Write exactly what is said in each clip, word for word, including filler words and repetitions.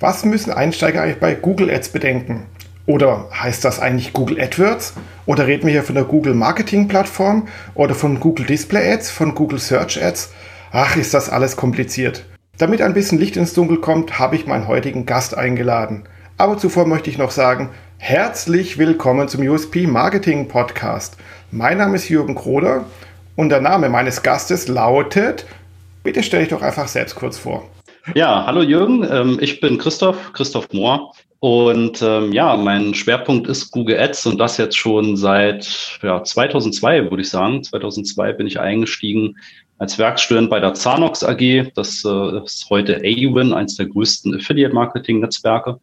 Was müssen Einsteiger eigentlich bei Google Ads bedenken? Oder heißt das eigentlich Google AdWords? Oder reden wir hier von der Google Marketing Plattform? Oder von Google Display Ads? Von Google Search Ads? Ach, ist das alles kompliziert. Damit ein bisschen Licht ins Dunkel kommt, habe ich meinen heutigen Gast eingeladen. Aber zuvor möchte ich noch sagen, herzlich willkommen zum U S P-Marketing-Podcast. Mein Name ist Jürgen Kroder und der Name meines Gastes lautet, bitte stell dich doch einfach selbst kurz vor. Ja, hallo Jürgen, ich bin Christoph, Christoph Mohr und ähm, ja, mein Schwerpunkt ist Google Ads und das jetzt schon seit ja, zweitausendzwei, würde ich sagen. zweitausendzwei bin ich eingestiegen als Werkstudent bei der Zanox A G. Das äh, ist heute Awin, eines der größten Affiliate-Marketing-Netzwerke.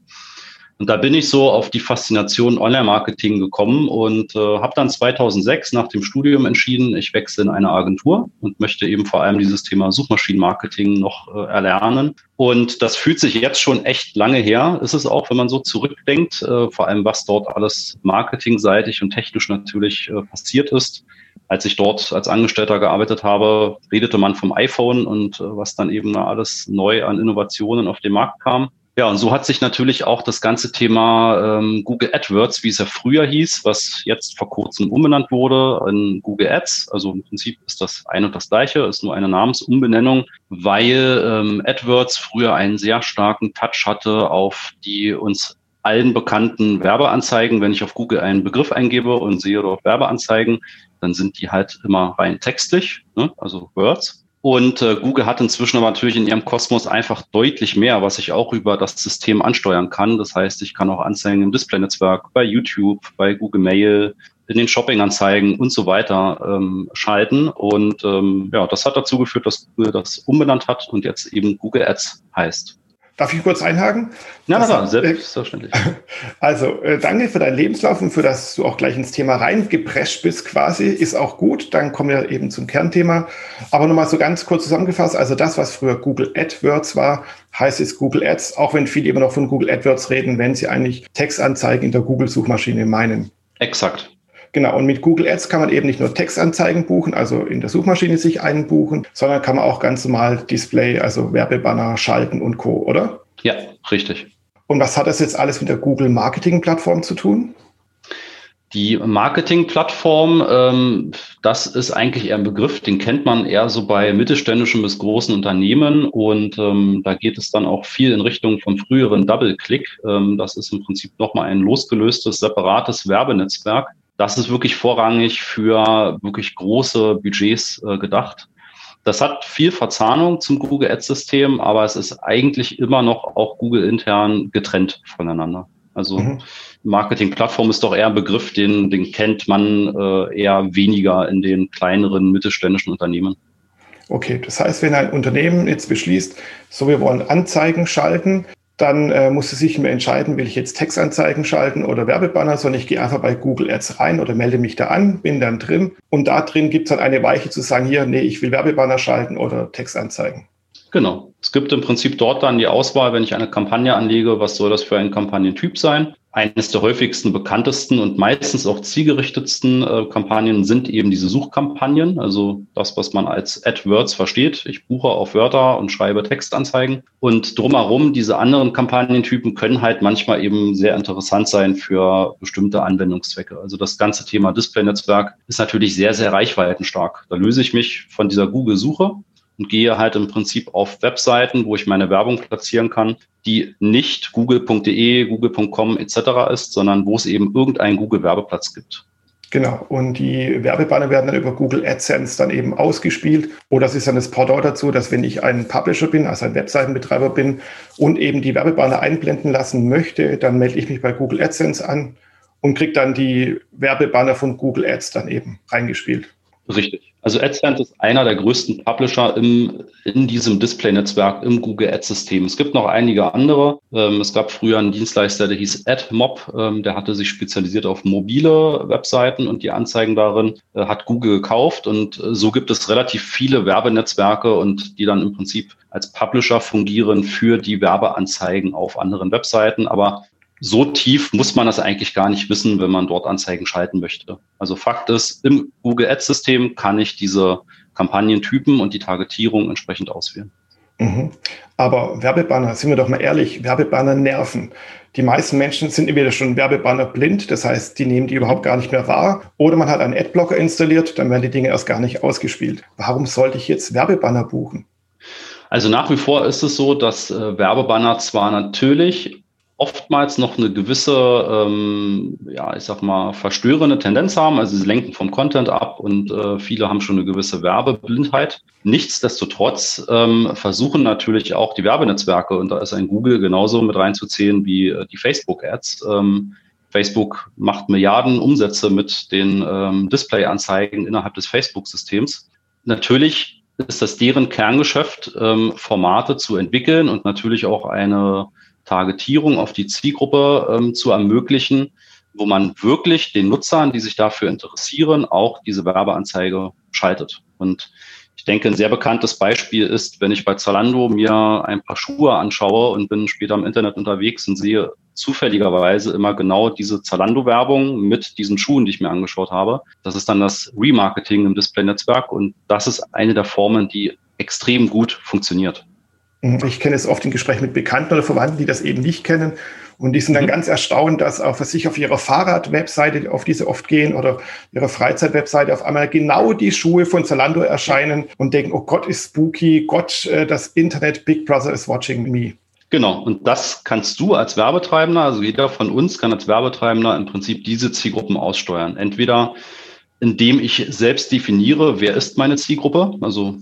Und da bin ich so auf die Faszination Online-Marketing gekommen und äh, habe dann zweitausendsechs nach dem Studium entschieden, ich wechsle in eine Agentur und möchte eben vor allem dieses Thema Suchmaschinenmarketing noch äh, erlernen. Und das fühlt sich jetzt schon echt lange her, ist es auch, wenn man so zurückdenkt, äh, vor allem was dort alles marketingseitig und technisch natürlich äh, passiert ist. Als ich dort als Angestellter gearbeitet habe, redete man vom iPhone und äh, was dann eben alles neu an Innovationen auf den Markt kam. Ja, und so hat sich natürlich auch das ganze Thema ähm, Google AdWords, wie es ja früher hieß, was jetzt vor kurzem umbenannt wurde in Google Ads. Also im Prinzip ist das ein und das Gleiche, ist nur eine Namensumbenennung, weil ähm, AdWords früher einen sehr starken Touch hatte auf die uns allen bekannten Werbeanzeigen. Wenn ich auf Google einen Begriff eingebe und sehe dort Werbeanzeigen, dann sind die halt immer rein textlich, ne? Also Words. Und äh, Google hat inzwischen aber natürlich in ihrem Kosmos einfach deutlich mehr, was ich auch über das System ansteuern kann. Das heißt, ich kann auch Anzeigen im Display-Netzwerk, bei YouTube, bei Google Mail, in den Shopping-Anzeigen und so weiter ähm, schalten. Und ähm, ja, das hat dazu geführt, dass Google das umbenannt hat und jetzt eben Google Ads heißt. Darf ich kurz einhaken? Na, na, na, selbstverständlich. Also, äh, danke für deinen Lebenslauf und für das du auch gleich ins Thema reingeprescht bist quasi, ist auch gut. Dann kommen wir eben zum Kernthema. Aber nochmal so ganz kurz zusammengefasst, also das, was früher Google AdWords war, heißt jetzt Google Ads, auch wenn viele immer noch von Google AdWords reden, wenn sie eigentlich Textanzeigen in der Google-Suchmaschine meinen. Exakt. Genau, und mit Google Ads kann man eben nicht nur Textanzeigen buchen, also in der Suchmaschine sich einbuchen, sondern kann man auch ganz normal Display, also Werbebanner schalten und Co., oder? Ja, richtig. Und was hat das jetzt alles mit der Google Marketing Plattform zu tun? Die Marketing-Plattform, ähm, das ist eigentlich eher ein Begriff, den kennt man eher so bei mittelständischen bis großen Unternehmen und ähm, da geht es dann auch viel in Richtung vom früheren Double-Click. Ähm, das ist im Prinzip nochmal ein losgelöstes, separates Werbenetzwerk. Das ist wirklich vorrangig für wirklich große Budgets äh, gedacht. Das hat viel Verzahnung zum Google Ads-System, aber es ist eigentlich immer noch auch Google intern getrennt voneinander. Also mhm. Marketing-Plattform ist doch eher ein Begriff, den, den kennt man äh, eher weniger in den kleineren mittelständischen Unternehmen. Okay, das heißt, wenn ein Unternehmen jetzt beschließt, so wir wollen Anzeigen schalten, dann äh, muss es sich mir entscheiden, will ich jetzt Textanzeigen schalten oder Werbebanner, sondern ich gehe einfach bei Google Ads rein oder melde mich da an, bin dann drin. Und da drin gibt es dann eine Weiche zu sagen, hier, nee, ich will Werbebanner schalten oder Textanzeigen. Genau. Es gibt im Prinzip dort dann die Auswahl, wenn ich eine Kampagne anlege, was soll das für ein Kampagnentyp sein? Eines der häufigsten, bekanntesten und meistens auch zielgerichtetsten äh, Kampagnen sind eben diese Suchkampagnen, also das, was man als AdWords versteht. Ich buche auf Wörter und schreibe Textanzeigen. Und drumherum, diese anderen Kampagnentypen können halt manchmal eben sehr interessant sein für bestimmte Anwendungszwecke. Also das ganze Thema Display-Netzwerk ist natürlich sehr, sehr reichweitenstark. Da löse ich mich von dieser Google-Suche und gehe halt im Prinzip auf Webseiten, wo ich meine Werbung platzieren kann, die nicht google punkt de, google punkt com et cetera ist, sondern wo es eben irgendeinen Google-Werbeplatz gibt. Genau, und die Werbebanner werden dann über Google AdSense dann eben ausgespielt. Oder es ist dann das Pendant dazu, dass wenn ich ein Publisher bin, also ein Webseitenbetreiber bin und eben die Werbebanner einblenden lassen möchte, dann melde ich mich bei Google AdSense an und kriege dann die Werbebanner von Google Ads dann eben reingespielt. Richtig. Also AdSense ist einer der größten Publisher im, in diesem Display-Netzwerk im Google-Ads-System. Es gibt noch einige andere. Es gab früher einen Dienstleister, der hieß AdMob. Der hatte sich spezialisiert auf mobile Webseiten und die Anzeigen darin hat Google gekauft. Und so gibt es relativ viele Werbenetzwerke und die dann im Prinzip als Publisher fungieren für die Werbeanzeigen auf anderen Webseiten. Aber so tief muss man das eigentlich gar nicht wissen, wenn man dort Anzeigen schalten möchte. Also Fakt ist, im Google Ads System kann ich diese Kampagnentypen und die Targetierung entsprechend auswählen. Mhm. Aber Werbebanner, sind wir doch mal ehrlich, Werbebanner nerven. Die meisten Menschen sind entweder schon Werbebanner blind, das heißt, die nehmen die überhaupt gar nicht mehr wahr. Oder man hat einen Adblocker installiert, dann werden die Dinge erst gar nicht ausgespielt. Warum sollte ich jetzt Werbebanner buchen? Also nach wie vor ist es so, dass äh, Werbebanner zwar natürlich oftmals noch eine gewisse, ähm, ja, ich sag mal, verstörende Tendenz haben. Also sie lenken vom Content ab und äh, viele haben schon eine gewisse Werbeblindheit. Nichtsdestotrotz ähm, versuchen natürlich auch die Werbenetzwerke, und da ist ein Google genauso mit reinzuziehen wie äh, die Facebook-Ads. Ähm, Facebook macht Milliarden Umsätze mit den ähm, Display-Anzeigen innerhalb des Facebook-Systems. Natürlich ist das deren Kerngeschäft, ähm, Formate zu entwickeln und natürlich auch eine Targetierung auf die Zielgruppe ähm, zu ermöglichen, wo man wirklich den Nutzern, die sich dafür interessieren, auch diese Werbeanzeige schaltet. Und ich denke, ein sehr bekanntes Beispiel ist, wenn ich bei Zalando mir ein paar Schuhe anschaue und bin später im Internet unterwegs und sehe zufälligerweise immer genau diese Zalando-Werbung mit diesen Schuhen, die ich mir angeschaut habe. Das ist dann das Remarketing im Display-Netzwerk, und das ist eine der Formen, die extrem gut funktioniert. Ich kenne es oft im Gespräch mit Bekannten oder Verwandten, die das eben nicht kennen. Und die sind dann ganz erstaunt, dass auf sich auf ihrer Fahrrad-Webseite, auf die sie oft gehen, oder ihrer Freizeit-Webseite auf einmal genau die Schuhe von Zalando erscheinen und denken, oh Gott, ist spooky, Gott, das Internet, Big Brother is watching me. Genau, und das kannst du als Werbetreibender, also jeder von uns kann als Werbetreibender im Prinzip diese Zielgruppen aussteuern. Entweder indem ich selbst definiere, wer ist meine Zielgruppe, also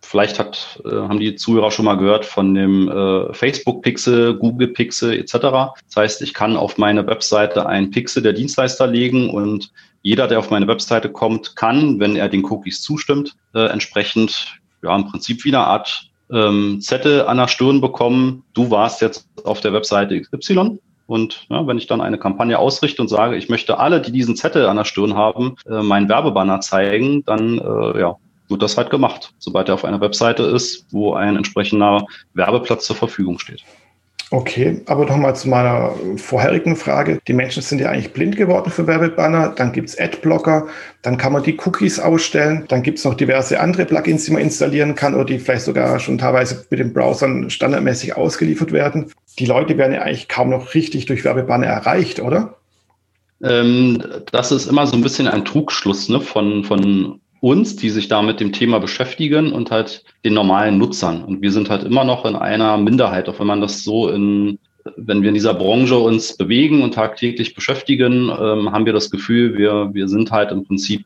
vielleicht hat, äh, haben die Zuhörer schon mal gehört von dem äh, Facebook-Pixel, Google-Pixel et cetera. Das heißt, ich kann auf meine Webseite einen Pixel der Dienstleister legen, und jeder, der auf meine Webseite kommt, kann, wenn er den Cookies zustimmt, äh, entsprechend ja im Prinzip wie eine Art ähm, Zettel an der Stirn bekommen, du warst jetzt auf der Webseite X Y. Und ja, wenn ich dann eine Kampagne ausrichte und sage, ich möchte alle, die diesen Zettel an der Stirn haben, äh, meinen Werbebanner zeigen, dann äh, ja. wird das halt gemacht, sobald er auf einer Webseite ist, wo ein entsprechender Werbeplatz zur Verfügung steht. Okay, aber nochmal zu meiner vorherigen Frage. Die Menschen sind ja eigentlich blind geworden für Werbebanner, dann gibt es Adblocker, dann kann man die Cookies ausstellen, dann gibt es noch diverse andere Plugins, die man installieren kann oder die vielleicht sogar schon teilweise mit den Browsern standardmäßig ausgeliefert werden. Die Leute werden ja eigentlich kaum noch richtig durch Werbebanner erreicht, oder? Ähm, das ist immer so ein bisschen ein Trugschluss, ne, von, von uns, die sich da mit dem Thema beschäftigen, und halt den normalen Nutzern. Und wir sind halt immer noch in einer Minderheit, auch wenn man das so in, wenn wir in dieser Branche uns bewegen und tagtäglich beschäftigen, ähm, haben wir das Gefühl, wir, wir sind halt im Prinzip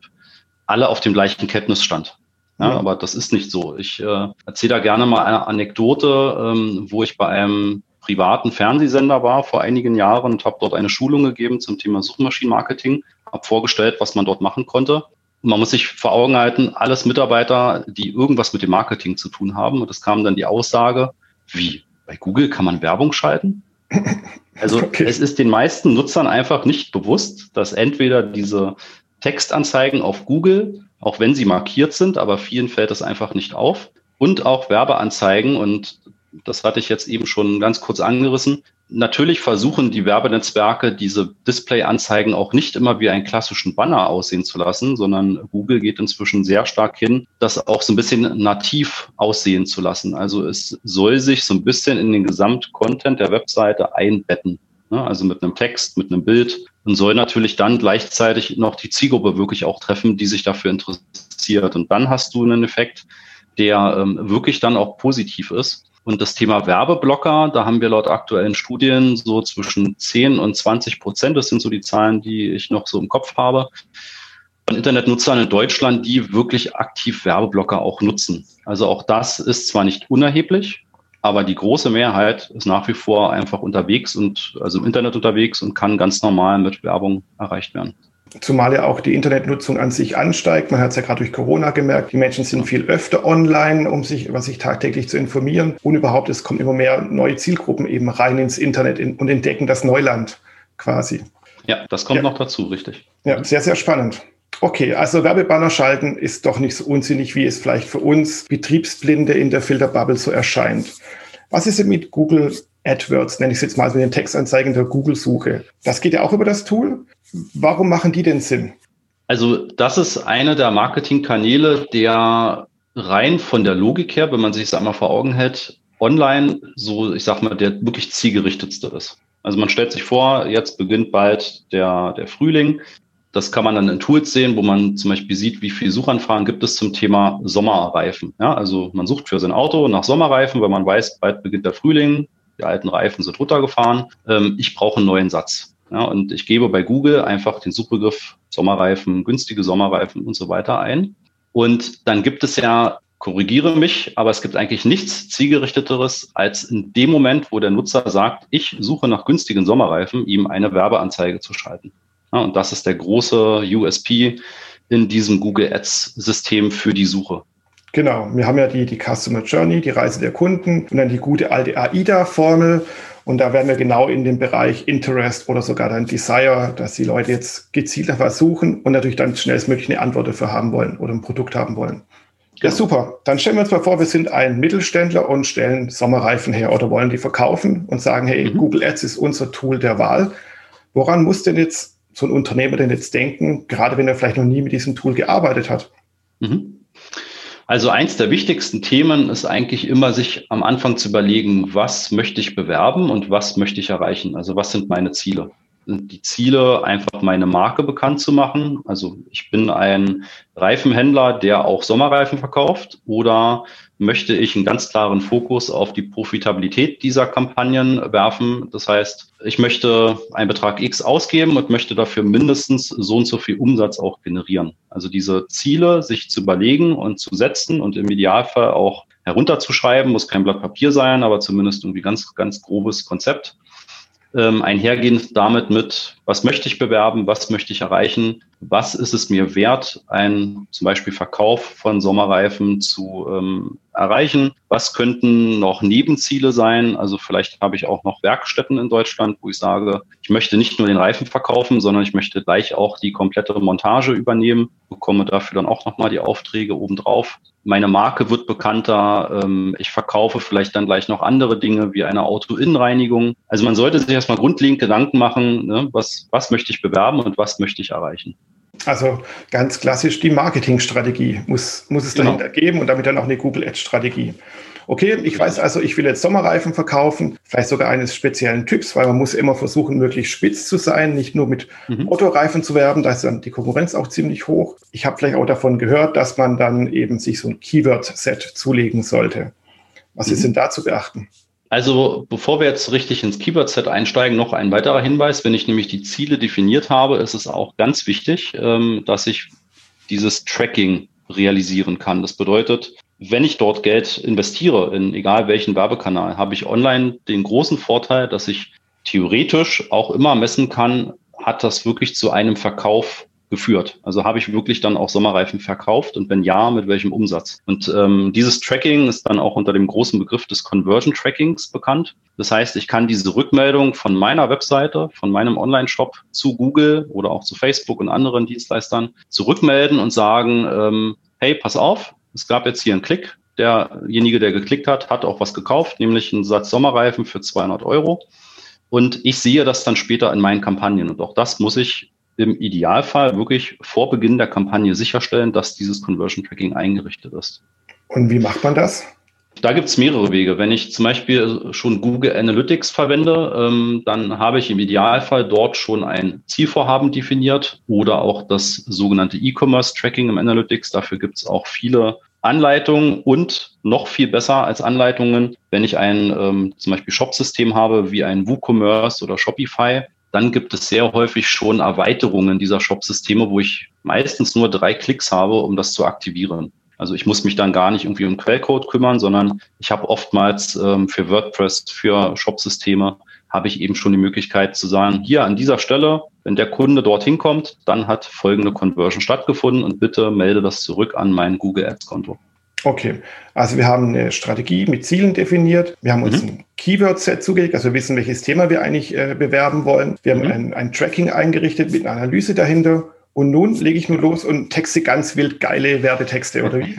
alle auf dem gleichen Kenntnisstand. Ja, mhm. Aber das ist nicht so. Ich äh, erzähle da gerne mal eine Anekdote, ähm, wo ich bei einem privaten Fernsehsender war vor einigen Jahren und habe dort eine Schulung gegeben zum Thema Suchmaschinenmarketing, habe vorgestellt, was man dort machen konnte. Man muss sich vor Augen halten, alles Mitarbeiter, die irgendwas mit dem Marketing zu tun haben. Und es kam dann die Aussage, wie, bei Google kann man Werbung schalten? Also okay. Es ist den meisten Nutzern einfach nicht bewusst, dass entweder diese Textanzeigen auf Google, auch wenn sie markiert sind, aber vielen fällt das einfach nicht auf, und auch Werbeanzeigen, und das hatte ich jetzt eben schon ganz kurz angerissen. Natürlich versuchen die Werbenetzwerke, diese Display-Anzeigen auch nicht immer wie einen klassischen Banner aussehen zu lassen, sondern Google geht inzwischen sehr stark hin, das auch so ein bisschen nativ aussehen zu lassen. Also es soll sich so ein bisschen in den Gesamtcontent der Webseite einbetten. Also mit einem Text, mit einem Bild, und soll natürlich dann gleichzeitig noch die Zielgruppe wirklich auch treffen, die sich dafür interessiert. Und dann hast du einen Effekt, der wirklich dann auch positiv ist. Und das Thema Werbeblocker, da haben wir laut aktuellen Studien so zwischen zehn und zwanzig Prozent, das sind so die Zahlen, die ich noch so im Kopf habe, von Internetnutzern in Deutschland, die wirklich aktiv Werbeblocker auch nutzen. Also auch das ist zwar nicht unerheblich, aber die große Mehrheit ist nach wie vor einfach unterwegs und also im Internet unterwegs und kann ganz normal mit Werbung erreicht werden. Zumal ja auch die Internetnutzung an sich ansteigt. Man hat es ja gerade durch Corona gemerkt, die Menschen sind viel öfter online, um sich über sich tagtäglich zu informieren. Und überhaupt, es kommen immer mehr neue Zielgruppen eben rein ins Internet und entdecken das Neuland quasi. Ja, das kommt ja noch dazu, richtig. Ja, sehr, sehr spannend. Okay, also Werbebanner schalten ist doch nicht so unsinnig, wie es vielleicht für uns Betriebsblinde in der Filterbubble so erscheint. Was ist denn mit Google AdWords, nenne ich es jetzt mal, also mit den Textanzeigen der Google-Suche. Das geht ja auch über das Tool. Warum machen die denn Sinn? Also das ist einer der Marketingkanäle, der rein von der Logik her, wenn man sich das einmal vor Augen hält, online so, ich sag mal, der wirklich zielgerichtetste ist. Also man stellt sich vor, jetzt beginnt bald der, der Frühling. Das kann man dann in Tools sehen, wo man zum Beispiel sieht, wie viele Suchanfragen gibt es zum Thema Sommerreifen. Ja, also man sucht für sein Auto nach Sommerreifen, weil man weiß, bald beginnt der Frühling, die alten Reifen sind runtergefahren. Ähm, ich brauche einen neuen Satz. Ja, und ich gebe bei Google einfach den Suchbegriff Sommerreifen, günstige Sommerreifen und so weiter ein. Und dann gibt es ja, korrigiere mich, aber es gibt eigentlich nichts Zielgerichteteres, als in dem Moment, wo der Nutzer sagt, ich suche nach günstigen Sommerreifen, ihm eine Werbeanzeige zu schalten. Ja, und das ist der große U S P in diesem Google Ads System für die Suche. Genau, wir haben ja die, die Customer Journey, die Reise der Kunden und dann die gute alte AIDA-Formel. Und da werden wir genau in den Bereich Interest oder sogar dann Desire, dass die Leute jetzt gezielter versuchen und natürlich dann schnellstmöglich eine Antwort dafür haben wollen oder ein Produkt haben wollen. Ja, super. Dann stellen wir uns mal vor, wir sind ein Mittelständler und stellen Sommerreifen her oder wollen die verkaufen und sagen, hey, mhm. Google Ads ist unser Tool der Wahl. Woran muss denn jetzt so ein Unternehmer denn jetzt denken, gerade wenn er vielleicht noch nie mit diesem Tool gearbeitet hat? Also eins der wichtigsten Themen ist eigentlich immer, sich am Anfang zu überlegen, was möchte ich bewerben und was möchte ich erreichen? Also was sind meine Ziele? Sind die Ziele, einfach meine Marke bekannt zu machen? Also ich bin ein Reifenhändler, der auch Sommerreifen verkauft, oder möchte ich einen ganz klaren Fokus auf die Profitabilität dieser Kampagnen werfen? Das heißt, ich möchte einen Betrag X ausgeben und möchte dafür mindestens so und so viel Umsatz auch generieren. Also diese Ziele sich zu überlegen und zu setzen und im Idealfall auch herunterzuschreiben, muss kein Blatt Papier sein, aber zumindest irgendwie ganz, ganz grobes Konzept. Ähm, einhergehend damit mit, was möchte ich bewerben, was möchte ich erreichen, was ist es mir wert, einen zum Beispiel Verkauf von Sommerreifen zu ähm, erreichen, was könnten noch Nebenziele sein, also vielleicht habe ich auch noch Werkstätten in Deutschland, wo ich sage, ich möchte nicht nur den Reifen verkaufen, sondern ich möchte gleich auch die komplette Montage übernehmen, bekomme dafür dann auch nochmal die Aufträge obendrauf. Meine Marke wird bekannter, ich verkaufe vielleicht dann gleich noch andere Dinge wie eine Autoinnenreinigung. Also man sollte sich erstmal grundlegend Gedanken machen, ne? was, was möchte ich bewerben und was möchte ich erreichen. Also ganz klassisch die Marketingstrategie muss, muss es dahinter genau. geben und damit dann auch eine Google-Ads-Strategie. Okay, ich weiß also, ich will jetzt Sommerreifen verkaufen, vielleicht sogar eines speziellen Typs, weil man muss immer versuchen, möglichst spitz zu sein, nicht nur mit mhm. Autoreifen zu werben, da ist dann die Konkurrenz auch ziemlich hoch. Ich habe vielleicht auch davon gehört, dass man dann eben sich so ein Keyword-Set zulegen sollte. Was mhm. ist denn da zu beachten? Also bevor wir jetzt richtig ins Keyword-Set einsteigen, noch ein weiterer Hinweis. Wenn ich nämlich die Ziele definiert habe, ist es auch ganz wichtig, dass ich dieses Tracking realisieren kann. Das bedeutet, wenn ich dort Geld investiere, in egal welchen Werbekanal, habe ich online den großen Vorteil, dass ich theoretisch auch immer messen kann, hat das wirklich zu einem Verkauf geführt? Also habe ich wirklich dann auch Sommerreifen verkauft und wenn ja, mit welchem Umsatz? Und ähm, dieses Tracking ist dann auch unter dem großen Begriff des Conversion Trackings bekannt. Das heißt, ich kann diese Rückmeldung von meiner Webseite, von meinem Online-Shop zu Google oder auch zu Facebook und anderen Dienstleistern zurückmelden und sagen, ähm, hey, pass auf, es gab jetzt hier einen Klick. Derjenige, der geklickt hat, hat auch was gekauft, nämlich einen Satz Sommerreifen für zweihundert Euro. Und ich sehe das dann später in meinen Kampagnen. Und auch das muss ich im Idealfall wirklich vor Beginn der Kampagne sicherstellen, dass dieses Conversion Tracking eingerichtet ist. Und wie macht man das? Da gibt es mehrere Wege. Wenn ich zum Beispiel schon Google Analytics verwende, dann habe ich im Idealfall dort schon ein Zielvorhaben definiert oder auch das sogenannte E-Commerce-Tracking im Analytics. Dafür gibt es auch viele Anleitungen und noch viel besser als Anleitungen, wenn ich ein zum Beispiel Shop-System habe wie ein WooCommerce oder Shopify. Dann gibt es sehr häufig schon Erweiterungen dieser Shop-Systeme, wo ich meistens nur drei Klicks habe, um das zu aktivieren. Also ich muss mich dann gar nicht irgendwie um Quellcode kümmern, sondern ich habe oftmals ähm, für WordPress, für Shopsysteme, habe ich eben schon die Möglichkeit zu sagen, hier an dieser Stelle, wenn der Kunde dorthin kommt, dann hat folgende Conversion stattgefunden und bitte melde das zurück an mein Google Ads Konto. Okay, also wir haben eine Strategie mit Zielen definiert. Wir haben uns mhm. ein Keyword-Set zugelegt, also wir wissen, welches Thema wir eigentlich äh, bewerben wollen. Wir mhm. haben ein, ein Tracking eingerichtet mit einer Analyse dahinter. Und nun lege ich nur los und texte ganz wild geile Werbetexte, oder wie?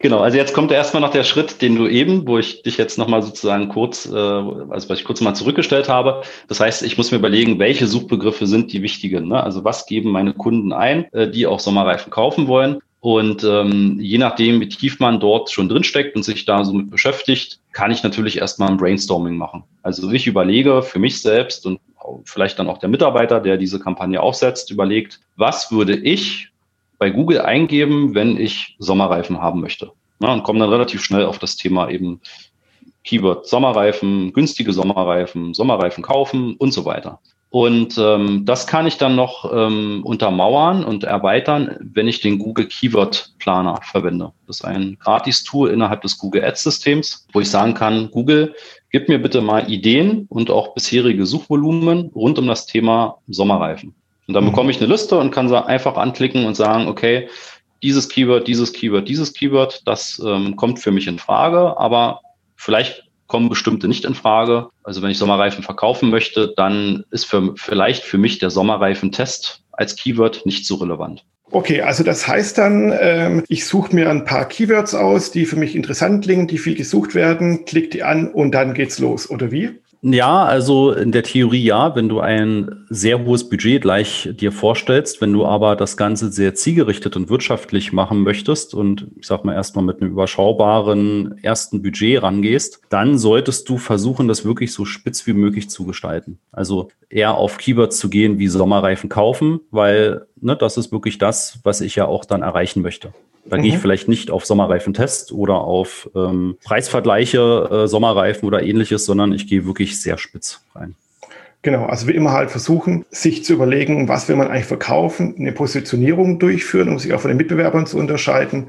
Genau, also jetzt kommt erstmal noch der Schritt, den du eben, wo ich dich jetzt nochmal sozusagen kurz, äh, also was ich kurz mal zurückgestellt habe. Das heißt, ich muss mir überlegen, welche Suchbegriffe sind die wichtigen, ne? Also was geben meine Kunden ein, äh, die auch Sommerreifen kaufen wollen? Und ähm, je nachdem, wie tief man dort schon drinsteckt und sich da so mit beschäftigt, kann ich natürlich erstmal ein Brainstorming machen. Also ich überlege für mich selbst und vielleicht dann auch der Mitarbeiter, der diese Kampagne aufsetzt, überlegt, was würde ich bei Google eingeben, wenn ich Sommerreifen haben möchte. Ja, und komme dann relativ schnell auf das Thema eben Keyword Sommerreifen, günstige Sommerreifen, Sommerreifen kaufen und so weiter. Und ähm, das kann ich dann noch ähm, untermauern und erweitern, wenn ich den Google Keyword Planer verwende. Das ist ein Gratis-Tool innerhalb des Google Ads-Systems, wo ich sagen kann, Google, gib mir bitte mal Ideen und auch bisherige Suchvolumen rund um das Thema Sommerreifen. Und dann bekomme ich eine Liste und kann einfach anklicken und sagen, okay, dieses Keyword, dieses Keyword, dieses Keyword, das ähm, kommt für mich in Frage, aber vielleicht kommen bestimmte nicht in Frage. Also wenn ich Sommerreifen verkaufen möchte, dann ist für, vielleicht für mich der Sommerreifentest als Keyword nicht so relevant. Okay, also das heißt dann, ähm, ich suche mir ein paar Keywords aus, die für mich interessant klingen, die viel gesucht werden, klick die an und dann geht's los, oder wie? Ja, also in der Theorie ja, wenn du ein sehr hohes Budget gleich dir vorstellst, wenn du aber das Ganze sehr zielgerichtet und wirtschaftlich machen möchtest und ich sag mal erstmal mit einem überschaubaren ersten Budget rangehst, dann solltest du versuchen, das wirklich so spitz wie möglich zu gestalten. Also eher auf Keywords zu gehen wie Sommerreifen kaufen, weil ne, das ist wirklich das, was ich ja auch dann erreichen möchte. Da mhm. gehe ich vielleicht nicht auf Sommerreifentest oder auf ähm, Preisvergleiche, äh, Sommerreifen oder ähnliches, sondern ich gehe wirklich sehr spitz rein. Genau, also wie immer halt versuchen, sich zu überlegen, was will man eigentlich verkaufen, eine Positionierung durchführen, um sich auch von den Mitbewerbern zu unterscheiden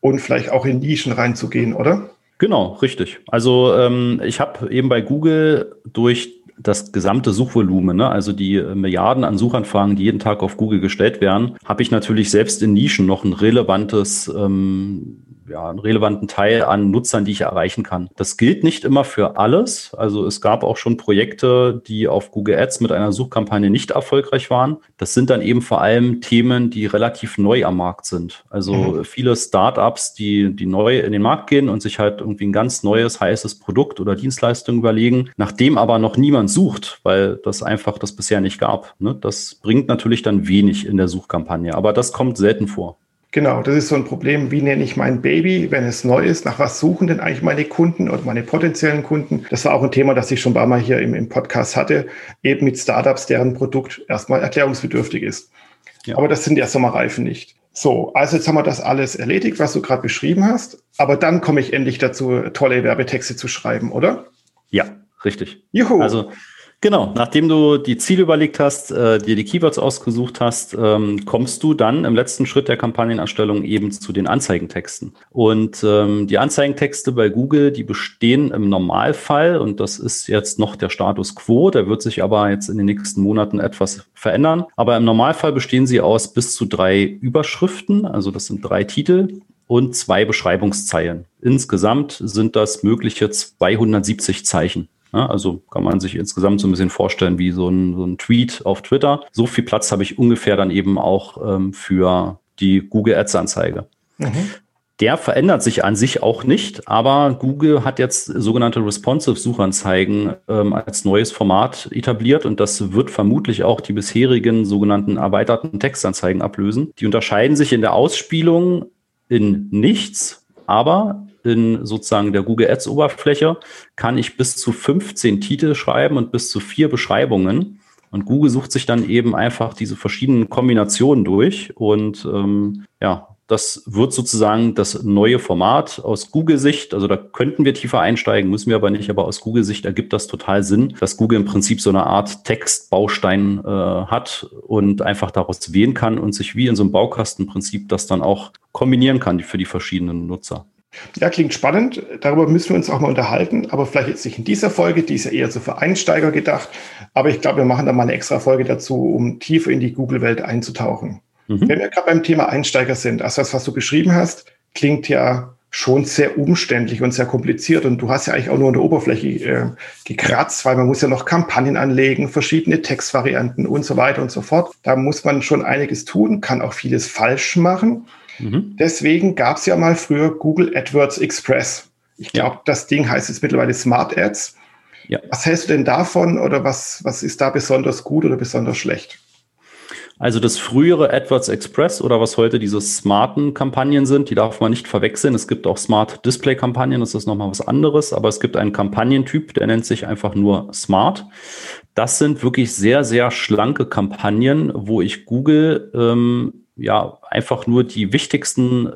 und vielleicht auch in Nischen reinzugehen, oder? Genau, richtig. Also ähm, ich habe eben bei Google durch das gesamte Suchvolumen, ne? Also die Milliarden an Suchanfragen, die jeden Tag auf Google gestellt werden, habe ich natürlich selbst in Nischen noch ein relevantes, ähm, ja, einen relevanten Teil an Nutzern, die ich erreichen kann. Das gilt nicht immer für alles. Also es gab auch schon Projekte, die auf Google Ads mit einer Suchkampagne nicht erfolgreich waren. Das sind dann eben vor allem Themen, die relativ neu am Markt sind. Also mhm. viele Startups, die, die neu in den Markt gehen und sich halt irgendwie ein ganz neues, heißes Produkt oder Dienstleistung überlegen, nachdem aber noch niemand sucht, weil das einfach das bisher nicht gab. Ne? Das bringt natürlich dann wenig in der Suchkampagne, aber das kommt selten vor. Genau, das ist so ein Problem, wie nenne ich mein Baby, wenn es neu ist, nach was suchen denn eigentlich meine Kunden oder meine potenziellen Kunden? Das war auch ein Thema, das ich schon ein paar Mal hier im, im Podcast hatte, eben mit Startups, deren Produkt erstmal erklärungsbedürftig ist. Ja. Aber das sind ja Sommerreifen nicht. So, also jetzt haben wir das alles erledigt, was du gerade beschrieben hast, aber dann komme ich endlich dazu, tolle Werbetexte zu schreiben, oder? Ja, richtig. Juhu! Also genau, nachdem du die Ziele überlegt hast, äh, dir die Keywords ausgesucht hast, ähm, kommst du dann im letzten Schritt der Kampagnenerstellung eben zu den Anzeigentexten. Und ähm, die Anzeigentexte bei Google, die bestehen im Normalfall, und das ist jetzt noch der Status quo, der wird sich aber jetzt in den nächsten Monaten etwas verändern, aber im Normalfall bestehen sie aus bis zu drei Überschriften, also das sind drei Titel und zwei Beschreibungszeilen. Insgesamt sind das mögliche zweihundertsiebzig Zeichen. Also kann man sich insgesamt so ein bisschen vorstellen wie so ein, so ein Tweet auf Twitter. So viel Platz habe ich ungefähr dann eben auch ähm, für die Google Ads-Anzeige. Mhm. Der verändert sich an sich auch nicht, aber Google hat jetzt sogenannte responsive Suchanzeigen ähm, als neues Format etabliert und das wird vermutlich auch die bisherigen sogenannten erweiterten Textanzeigen ablösen. Die unterscheiden sich in der Ausspielung in nichts, aber in sozusagen der Google Ads-Oberfläche kann ich bis zu fünfzehn Titel schreiben und bis zu vier Beschreibungen. Und Google sucht sich dann eben einfach diese verschiedenen Kombinationen durch. Und ähm, ja, das wird sozusagen das neue Format aus Google-Sicht. Also da könnten wir tiefer einsteigen, müssen wir aber nicht. Aber aus Google-Sicht ergibt das total Sinn, dass Google im Prinzip so eine Art Textbaustein äh, hat und einfach daraus wählen kann und sich wie in so einem Baukastenprinzip das dann auch kombinieren kann für die verschiedenen Nutzer. Ja, klingt spannend. Darüber müssen wir uns auch mal unterhalten, aber vielleicht jetzt nicht in dieser Folge, die ist ja eher so für Einsteiger gedacht. Aber ich glaube, wir machen da mal eine extra Folge dazu, um tiefer in die Google-Welt einzutauchen. Mhm. Wenn wir gerade beim Thema Einsteiger sind, also das, was du beschrieben hast, klingt ja schon sehr umständlich und sehr kompliziert. Und du hast ja eigentlich auch nur an der Oberfläche äh, gekratzt, weil man muss ja noch Kampagnen anlegen, verschiedene Textvarianten und so weiter und so fort. Da muss man schon einiges tun, kann auch vieles falsch machen. Mhm. Deswegen gab es ja mal früher Google AdWords Express. Ich glaube, ja. das Ding heißt jetzt mittlerweile Smart Ads. Ja. Was hältst du denn davon oder was, was ist da besonders gut oder besonders schlecht? Also das frühere AdWords Express oder was heute diese smarten Kampagnen sind, die darf man nicht verwechseln. Es gibt auch Smart Display Kampagnen, das ist nochmal was anderes, aber es gibt einen Kampagnentyp, der nennt sich einfach nur Smart. Das sind wirklich sehr, sehr schlanke Kampagnen, wo ich Google ähm, ja einfach nur die wichtigsten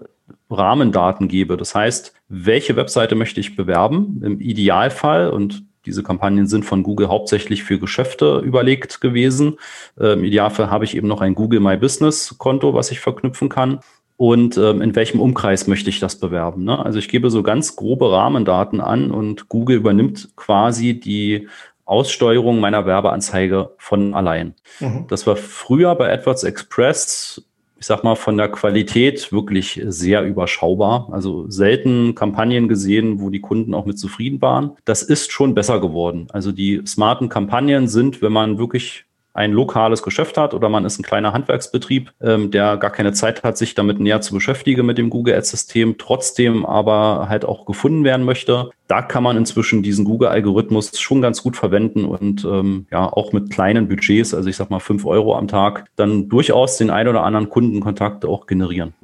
Rahmendaten gebe. Das heißt, welche Webseite möchte ich bewerben? Im Idealfall und diese Kampagnen sind von Google hauptsächlich für Geschäfte überlegt gewesen. Ähm, Im Idealfall habe ich eben noch ein Google My Business Konto, was ich verknüpfen kann. Und ähm, in welchem Umkreis möchte ich das bewerben? Ne? Also ich gebe so ganz grobe Rahmendaten an und Google übernimmt quasi die Aussteuerung meiner Werbeanzeige von allein. Mhm. Das war früher bei AdWords Express, ich sag mal, von der Qualität wirklich sehr überschaubar. Also selten Kampagnen gesehen, wo die Kunden auch mit zufrieden waren. Das ist schon besser geworden. Also die smarten Kampagnen sind, wenn man wirklich ein lokales Geschäft hat oder man ist ein kleiner Handwerksbetrieb, ähm, der gar keine Zeit hat, sich damit näher zu beschäftigen mit dem Google Ads-System, trotzdem aber halt auch gefunden werden möchte. Da kann man inzwischen diesen Google-Algorithmus schon ganz gut verwenden und ähm, ja auch mit kleinen Budgets, also ich sag mal fünf Euro am Tag, dann durchaus den ein oder anderen Kundenkontakt auch generieren.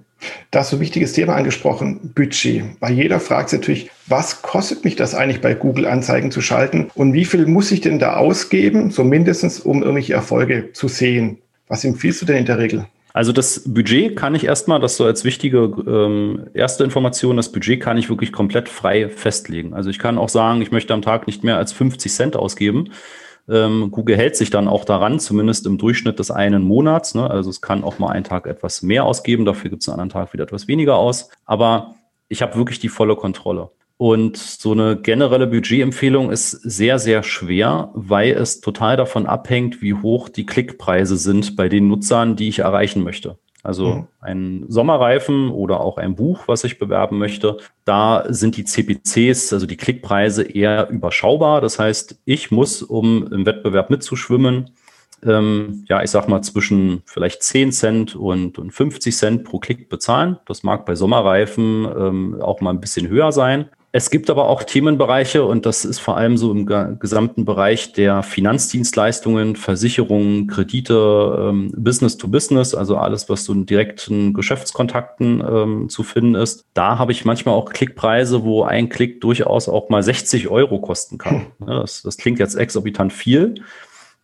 Da hast du ein wichtiges Thema angesprochen, Budget. Bei jeder fragt sich natürlich, was kostet mich das eigentlich bei Google Anzeigen zu schalten und wie viel muss ich denn da ausgeben, so mindestens, um irgendwelche Erfolge zu sehen? Was empfiehlst du denn in der Regel? Also das Budget kann ich erstmal, das so als wichtige ähm, erste Information, das Budget kann ich wirklich komplett frei festlegen. Also ich kann auch sagen, ich möchte am Tag nicht mehr als fünfzig Cent ausgeben. Google hält sich dann auch daran, zumindest im Durchschnitt des einen Monats. Ne? Also es kann auch mal einen Tag etwas mehr ausgeben, dafür gibt es einen anderen Tag wieder etwas weniger aus. Aber ich habe wirklich die volle Kontrolle. Und so eine generelle Budgetempfehlung ist sehr, sehr schwer, weil es total davon abhängt, wie hoch die Klickpreise sind bei den Nutzern, die ich erreichen möchte. Also ein Sommerreifen oder auch ein Buch, was ich bewerben möchte, da sind die C P Cs, also die Klickpreise, eher überschaubar. Das heißt, ich muss, um im Wettbewerb mitzuschwimmen, ähm, ja, ich sag mal zwischen vielleicht zehn Cent und, und fünfzig Cent pro Klick bezahlen. Das mag bei Sommerreifen ähm, auch mal ein bisschen höher sein. Es gibt aber auch Themenbereiche und das ist vor allem so im gesamten Bereich der Finanzdienstleistungen, Versicherungen, Kredite, ähm, Business to Business, also alles, was so in direkten Geschäftskontakten ähm, zu finden ist. Da habe ich manchmal auch Klickpreise, wo ein Klick durchaus auch mal sechzig Euro kosten kann. Ja, das, das klingt jetzt exorbitant viel.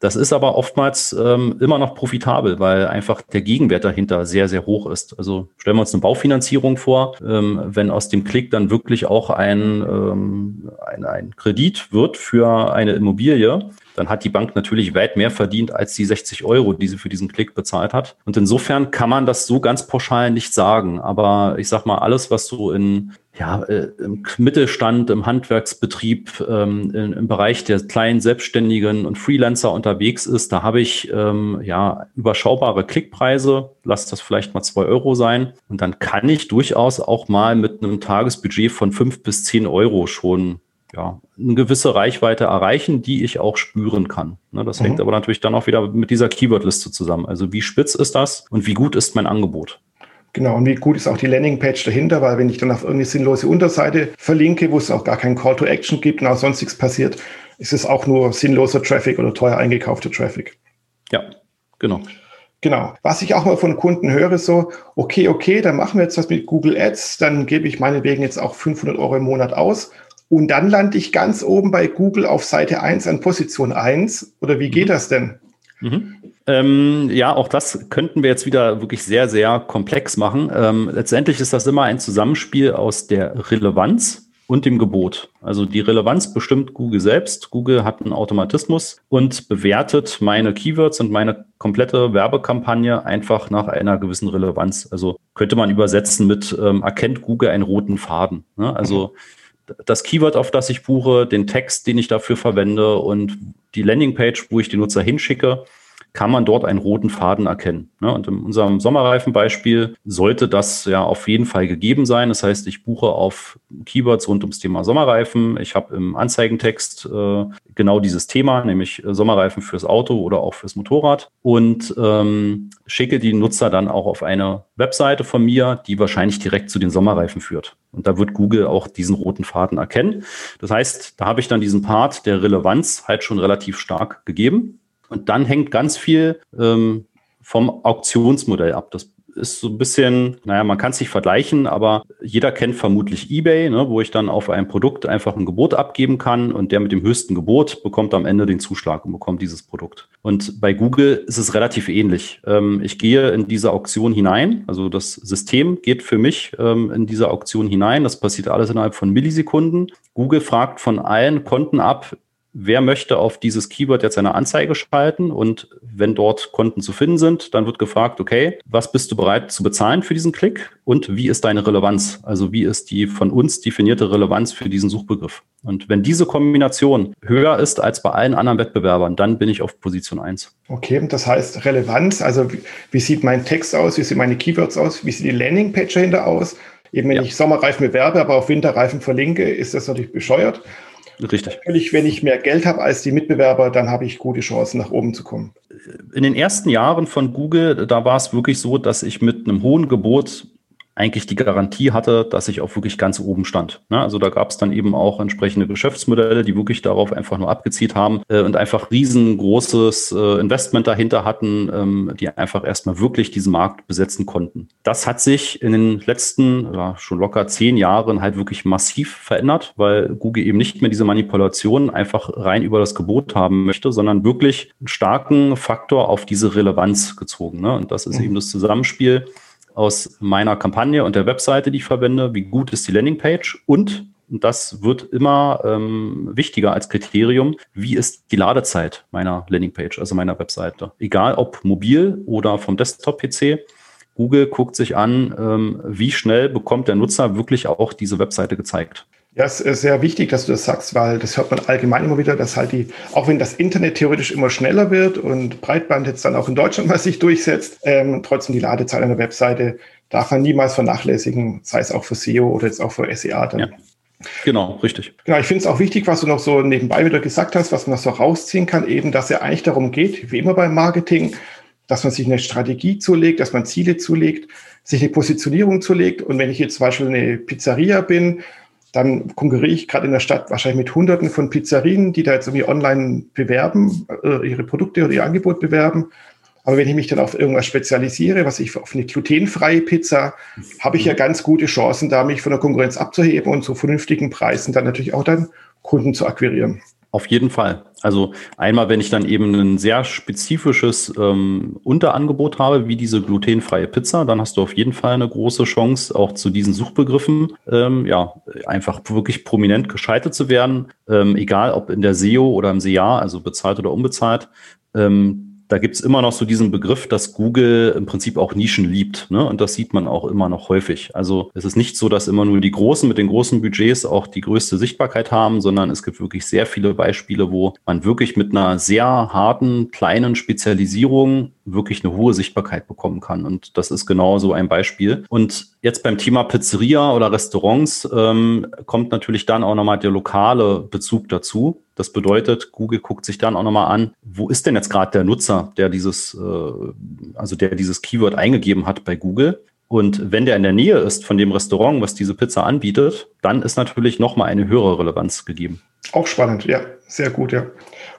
Das ist aber oftmals ähm, immer noch profitabel, weil einfach der Gegenwert dahinter sehr, sehr hoch ist. Also stellen wir uns eine Baufinanzierung vor, ähm, wenn aus dem Klick dann wirklich auch ein, ähm, ein, ein Kredit wird für eine Immobilie, dann hat die Bank natürlich weit mehr verdient als die sechzig Euro, die sie für diesen Klick bezahlt hat. Und insofern kann man das so ganz pauschal nicht sagen. Aber ich sag mal, alles, was so in... ja, im Mittelstand, im Handwerksbetrieb, ähm, in, im Bereich der kleinen Selbstständigen und Freelancer unterwegs ist, da habe ich ähm, ja überschaubare Klickpreise, lass das vielleicht mal zwei Euro sein und dann kann ich durchaus auch mal mit einem Tagesbudget von fünf bis zehn Euro schon ja eine gewisse Reichweite erreichen, die ich auch spüren kann. Ne, das mhm. hängt aber natürlich dann auch wieder mit dieser Keywordliste zusammen. Also wie spitz ist das und wie gut ist mein Angebot? Genau, und wie gut ist auch die Landingpage dahinter, weil wenn ich dann auf irgendeine sinnlose Unterseite verlinke, wo es auch gar keinen Call to Action gibt und auch sonst nichts passiert, ist es auch nur sinnloser Traffic oder teuer eingekaufter Traffic. Ja, genau. Genau. Was ich auch mal von Kunden höre, so, okay, okay, dann machen wir jetzt was mit Google Ads, dann gebe ich meinetwegen jetzt auch fünfhundert Euro im Monat aus und dann lande ich ganz oben bei Google auf Seite eins an Position eins oder wie geht mhm. das denn? Mhm. Ähm, ja, auch das könnten wir jetzt wieder wirklich sehr, sehr komplex machen. Ähm, letztendlich ist das immer ein Zusammenspiel aus der Relevanz und dem Gebot. Also die Relevanz bestimmt Google selbst. Google hat einen Automatismus und bewertet meine Keywords und meine komplette Werbekampagne einfach nach einer gewissen Relevanz. Also könnte man übersetzen mit ähm, erkennt Google einen roten Faden, ne? Also das Keyword, auf das ich buche, den Text, den ich dafür verwende und die Landingpage, wo ich die Nutzer hinschicke, kann man dort einen roten Faden erkennen. Und in unserem Sommerreifenbeispiel sollte das ja auf jeden Fall gegeben sein. Das heißt, ich buche auf Keywords rund ums Thema Sommerreifen. Ich habe im Anzeigentext genau dieses Thema, nämlich Sommerreifen fürs Auto oder auch fürs Motorrad, und ähm, schicke die Nutzer dann auch auf eine Webseite von mir, die wahrscheinlich direkt zu den Sommerreifen führt. Und da wird Google auch diesen roten Faden erkennen. Das heißt, da habe ich dann diesen Part der Relevanz halt schon relativ stark gegeben. Und dann hängt ganz viel ähm, vom Auktionsmodell ab. Das ist so ein bisschen, naja, man kann es nicht vergleichen, aber jeder kennt vermutlich eBay, ne, wo ich dann auf ein Produkt einfach ein Gebot abgeben kann, und der mit dem höchsten Gebot bekommt am Ende den Zuschlag und bekommt dieses Produkt. Und bei Google ist es relativ ähnlich. Ähm, ich gehe in diese Auktion hinein, also das System geht für mich ähm, in diese Auktion hinein. Das passiert alles innerhalb von Millisekunden. Google fragt von allen Konten ab, wer möchte auf dieses Keyword jetzt eine Anzeige schalten, und wenn dort Konten zu finden sind, dann wird gefragt, okay, was bist du bereit zu bezahlen für diesen Klick und wie ist deine Relevanz? Also wie ist die von uns definierte Relevanz für diesen Suchbegriff? Und wenn diese Kombination höher ist als bei allen anderen Wettbewerbern, dann bin ich auf Position eins. Okay, das heißt Relevanz, also wie sieht mein Text aus, wie sieht meine Keywords aus, wie sieht die Landingpage dahinter aus? Eben wenn ja. ich Sommerreifen bewerbe, aber auch Winterreifen verlinke, ist das natürlich bescheuert. Richtig. Natürlich, wenn ich mehr Geld habe als die Mitbewerber, dann habe ich gute Chancen, nach oben zu kommen. In den ersten Jahren von Google, da war es wirklich so, dass ich mit einem hohen Gebot eigentlich die Garantie hatte, dass ich auch wirklich ganz oben stand. Also da gab es dann eben auch entsprechende Geschäftsmodelle, die wirklich darauf einfach nur abgezielt haben und einfach riesengroßes Investment dahinter hatten, die einfach erstmal wirklich diesen Markt besetzen konnten. Das hat sich in den letzten, ja, schon locker zehn Jahren halt wirklich massiv verändert, weil Google eben nicht mehr diese Manipulation einfach rein über das Gebot haben möchte, sondern wirklich einen starken Faktor auf diese Relevanz gezogen. Und das ist eben das Zusammenspiel aus meiner Kampagne und der Webseite, die ich verwende, wie gut ist die Landingpage, und, und das wird immer ähm, wichtiger als Kriterium, wie ist die Ladezeit meiner Landingpage, also meiner Webseite. Egal ob mobil oder vom Desktop-P C, Google guckt sich an, ähm, wie schnell bekommt der Nutzer wirklich auch diese Webseite gezeigt. Ja, es ist sehr wichtig, dass du das sagst, weil das hört man allgemein immer wieder, dass halt die, auch wenn das Internet theoretisch immer schneller wird und Breitband jetzt dann auch in Deutschland mal sich durchsetzt, ähm, trotzdem die Ladezeit einer Webseite darf man niemals vernachlässigen, sei es auch für S E O oder jetzt auch für S E A dann. Ja. Genau, richtig. Genau, ich finde es auch wichtig, was du noch so nebenbei wieder gesagt hast, was man noch so rausziehen kann, eben, dass es ja eigentlich darum geht, wie immer beim Marketing, dass man sich eine Strategie zulegt, dass man Ziele zulegt, sich eine Positionierung zulegt, und wenn ich jetzt zum Beispiel eine Pizzeria bin, dann konkurriere ich gerade in der Stadt wahrscheinlich mit Hunderten von Pizzerien, die da jetzt irgendwie online bewerben, ihre Produkte oder ihr Angebot bewerben. Aber wenn ich mich dann auf irgendwas spezialisiere, was ich auf eine glutenfreie Pizza, habe ich ja ganz gute Chancen, da mich von der Konkurrenz abzuheben und zu vernünftigen Preisen dann natürlich auch dann Kunden zu akquirieren. Auf jeden Fall. Also einmal, wenn ich dann eben ein sehr spezifisches ähm, Unterangebot habe, wie diese glutenfreie Pizza, dann hast du auf jeden Fall eine große Chance, auch zu diesen Suchbegriffen ähm, ja einfach wirklich prominent geschaltet zu werden, ähm, egal ob in der S E O oder im S E A, also bezahlt oder unbezahlt. Ähm, Da gibt es immer noch so diesen Begriff, dass Google im Prinzip auch Nischen liebt. Ne? Und das sieht man auch immer noch häufig. Also es ist nicht so, dass immer nur die Großen mit den großen Budgets auch die größte Sichtbarkeit haben, sondern es gibt wirklich sehr viele Beispiele, wo man wirklich mit einer sehr harten, kleinen Spezialisierung wirklich eine hohe Sichtbarkeit bekommen kann. Und das ist genau so ein Beispiel. Und jetzt beim Thema Pizzeria oder Restaurants ähm, kommt natürlich dann auch nochmal der lokale Bezug dazu. Das bedeutet, Google guckt sich dann auch nochmal an, wo ist denn jetzt gerade der Nutzer, der dieses, also der dieses Keyword eingegeben hat bei Google. Und wenn der in der Nähe ist von dem Restaurant, was diese Pizza anbietet, dann ist natürlich nochmal eine höhere Relevanz gegeben. Auch spannend, ja, sehr gut, ja.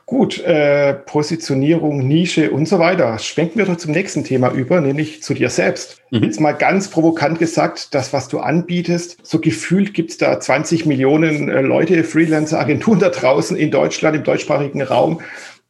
Gut, äh, Positionierung, Nische und so weiter. Schwenken wir doch zum nächsten Thema über, nämlich zu dir selbst. Mhm. Jetzt mal ganz provokant gesagt, das, was du anbietest, so gefühlt gibt es da zwanzig Millionen äh, Leute, Freelancer, Agenturen da draußen in Deutschland, im deutschsprachigen Raum,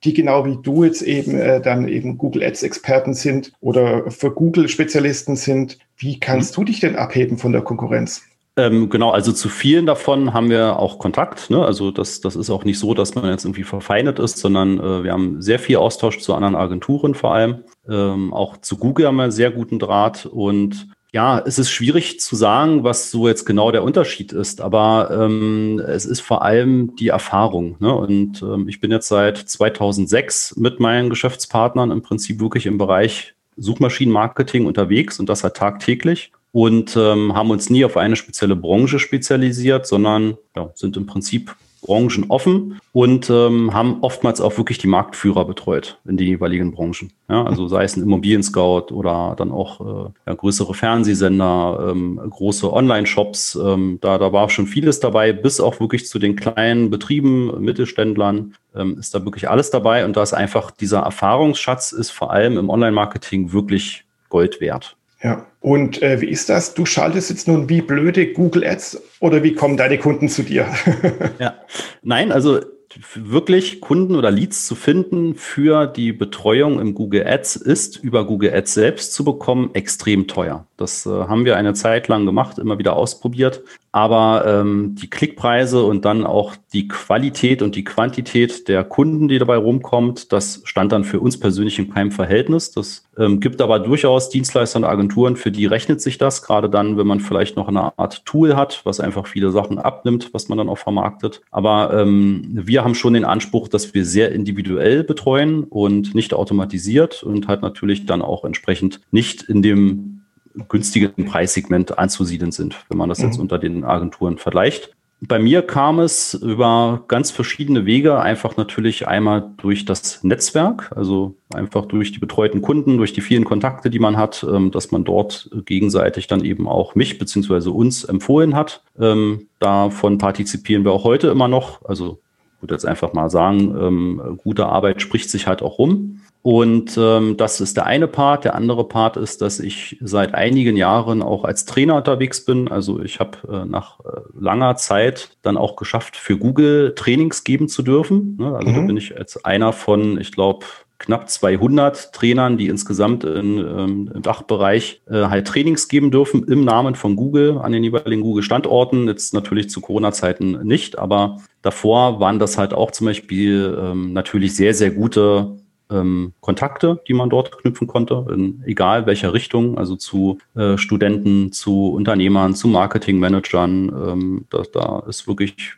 die genau wie du jetzt eben äh, dann eben Google Ads Experten sind oder für Google Spezialisten sind. Wie kannst mhm. du dich denn abheben von der Konkurrenz? Ähm, genau, also zu vielen davon haben wir auch Kontakt. Ne? Also das, das ist auch nicht so, dass man jetzt irgendwie verfeindet ist, sondern äh, wir haben sehr viel Austausch zu anderen Agenturen vor allem. Ähm, auch zu Google haben wir einen sehr guten Draht, und Ja, es ist schwierig zu sagen, was so jetzt genau der Unterschied ist, aber ähm, es ist vor allem die Erfahrung, ne? Und ähm, ich bin jetzt seit zweitausendsechs mit meinen Geschäftspartnern im Prinzip wirklich im Bereich Suchmaschinenmarketing unterwegs und das halt tagtäglich und ähm, haben uns nie auf eine spezielle Branche spezialisiert, sondern ja, sind im Prinzip Branchen offen und ähm, haben oftmals auch wirklich die Marktführer betreut in den jeweiligen Branchen. Ja, also sei es ein Immobilien-Scout oder dann auch äh, ja, größere Fernsehsender, ähm, große Online-Shops. Ähm, da, da war schon vieles dabei, bis auch wirklich zu den kleinen Betrieben, Mittelständlern ähm, ist da wirklich alles dabei. Und da ist einfach dieser Erfahrungsschatz ist vor allem im Online-Marketing wirklich Gold wert. Ja, und äh, wie ist das? Du schaltest jetzt nun wie blöde Google Ads oder wie kommen deine Kunden zu dir? Ja, nein, also wirklich Kunden oder Leads zu finden für die Betreuung im Google Ads ist über Google Ads selbst zu bekommen extrem teuer. Das äh, haben wir eine Zeit lang gemacht, immer wieder ausprobiert. Aber ähm, die Klickpreise und dann auch die Qualität und die Quantität der Kunden, die dabei rumkommt, das stand dann für uns persönlich in keinem Verhältnis. Das ähm, gibt aber durchaus Dienstleister und Agenturen, für die rechnet sich das, gerade dann, wenn man vielleicht noch eine Art Tool hat, was einfach viele Sachen abnimmt, was man dann auch vermarktet. Aber ähm, wir haben schon den Anspruch, dass wir sehr individuell betreuen und nicht automatisiert und halt natürlich dann auch entsprechend nicht in dem günstigen Preissegment anzusiedeln sind, wenn man das jetzt unter den Agenturen vergleicht. Bei mir kam es über ganz verschiedene Wege, einfach natürlich einmal durch das Netzwerk, also einfach durch die betreuten Kunden, durch die vielen Kontakte, die man hat, dass man dort gegenseitig dann eben auch mich bzw. uns empfohlen hat. Davon partizipieren wir auch heute immer noch. Also ich würde jetzt einfach mal sagen, gute Arbeit spricht sich halt auch rum. Und ähm, das ist der eine Part. Der andere Part ist, dass ich seit einigen Jahren auch als Trainer unterwegs bin. Also ich habe äh, nach äh, langer Zeit dann auch geschafft, für Google Trainings geben zu dürfen. Ne? Also mhm. da bin ich als einer von, ich glaube, knapp zweihundert Trainern, die insgesamt in, ähm, im Dachbereich äh, halt Trainings geben dürfen im Namen von Google an den jeweiligen Google-Standorten. Jetzt natürlich zu Corona-Zeiten nicht, aber davor waren das halt auch zum Beispiel ähm, natürlich sehr, sehr gute Ähm, Kontakte, die man dort knüpfen konnte, in egal welcher Richtung, also zu äh, Studenten, zu Unternehmern, zu Marketingmanagern. Ähm, da, da ist wirklich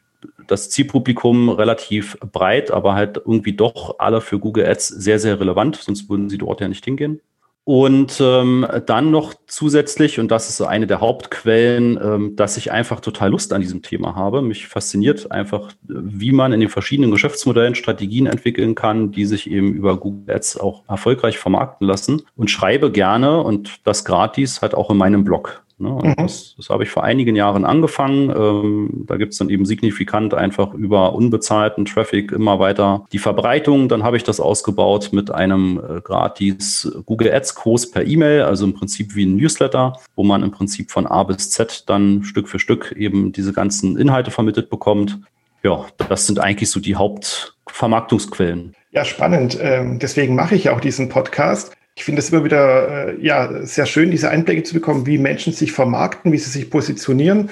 das Zielpublikum relativ breit, aber halt irgendwie doch alle für Google Ads sehr, sehr relevant, sonst würden sie dort ja nicht hingehen. Und ähm, dann noch zusätzlich, und das ist so eine der Hauptquellen, ähm, dass ich einfach total Lust an diesem Thema habe. Mich fasziniert einfach, wie man in den verschiedenen Geschäftsmodellen Strategien entwickeln kann, die sich eben über Google Ads auch erfolgreich vermarkten lassen, und schreibe gerne und das gratis halt auch in meinem Blog. Ne, und das, das habe ich vor einigen Jahren angefangen. Ähm, da gibt es dann eben signifikant einfach über unbezahlten Traffic immer weiter die Verbreitung. Dann habe ich das ausgebaut mit einem äh, gratis Google Ads Kurs per E-Mail, also im Prinzip wie ein Newsletter, wo man im Prinzip von A bis Z dann Stück für Stück eben diese ganzen Inhalte vermittelt bekommt. Ja, das sind eigentlich so die Hauptvermarktungsquellen. Ja, spannend. Ähm, deswegen mache ich ja auch diesen Podcast. Ich finde es immer wieder äh, ja, sehr schön, diese Einblicke zu bekommen, wie Menschen sich vermarkten, wie sie sich positionieren.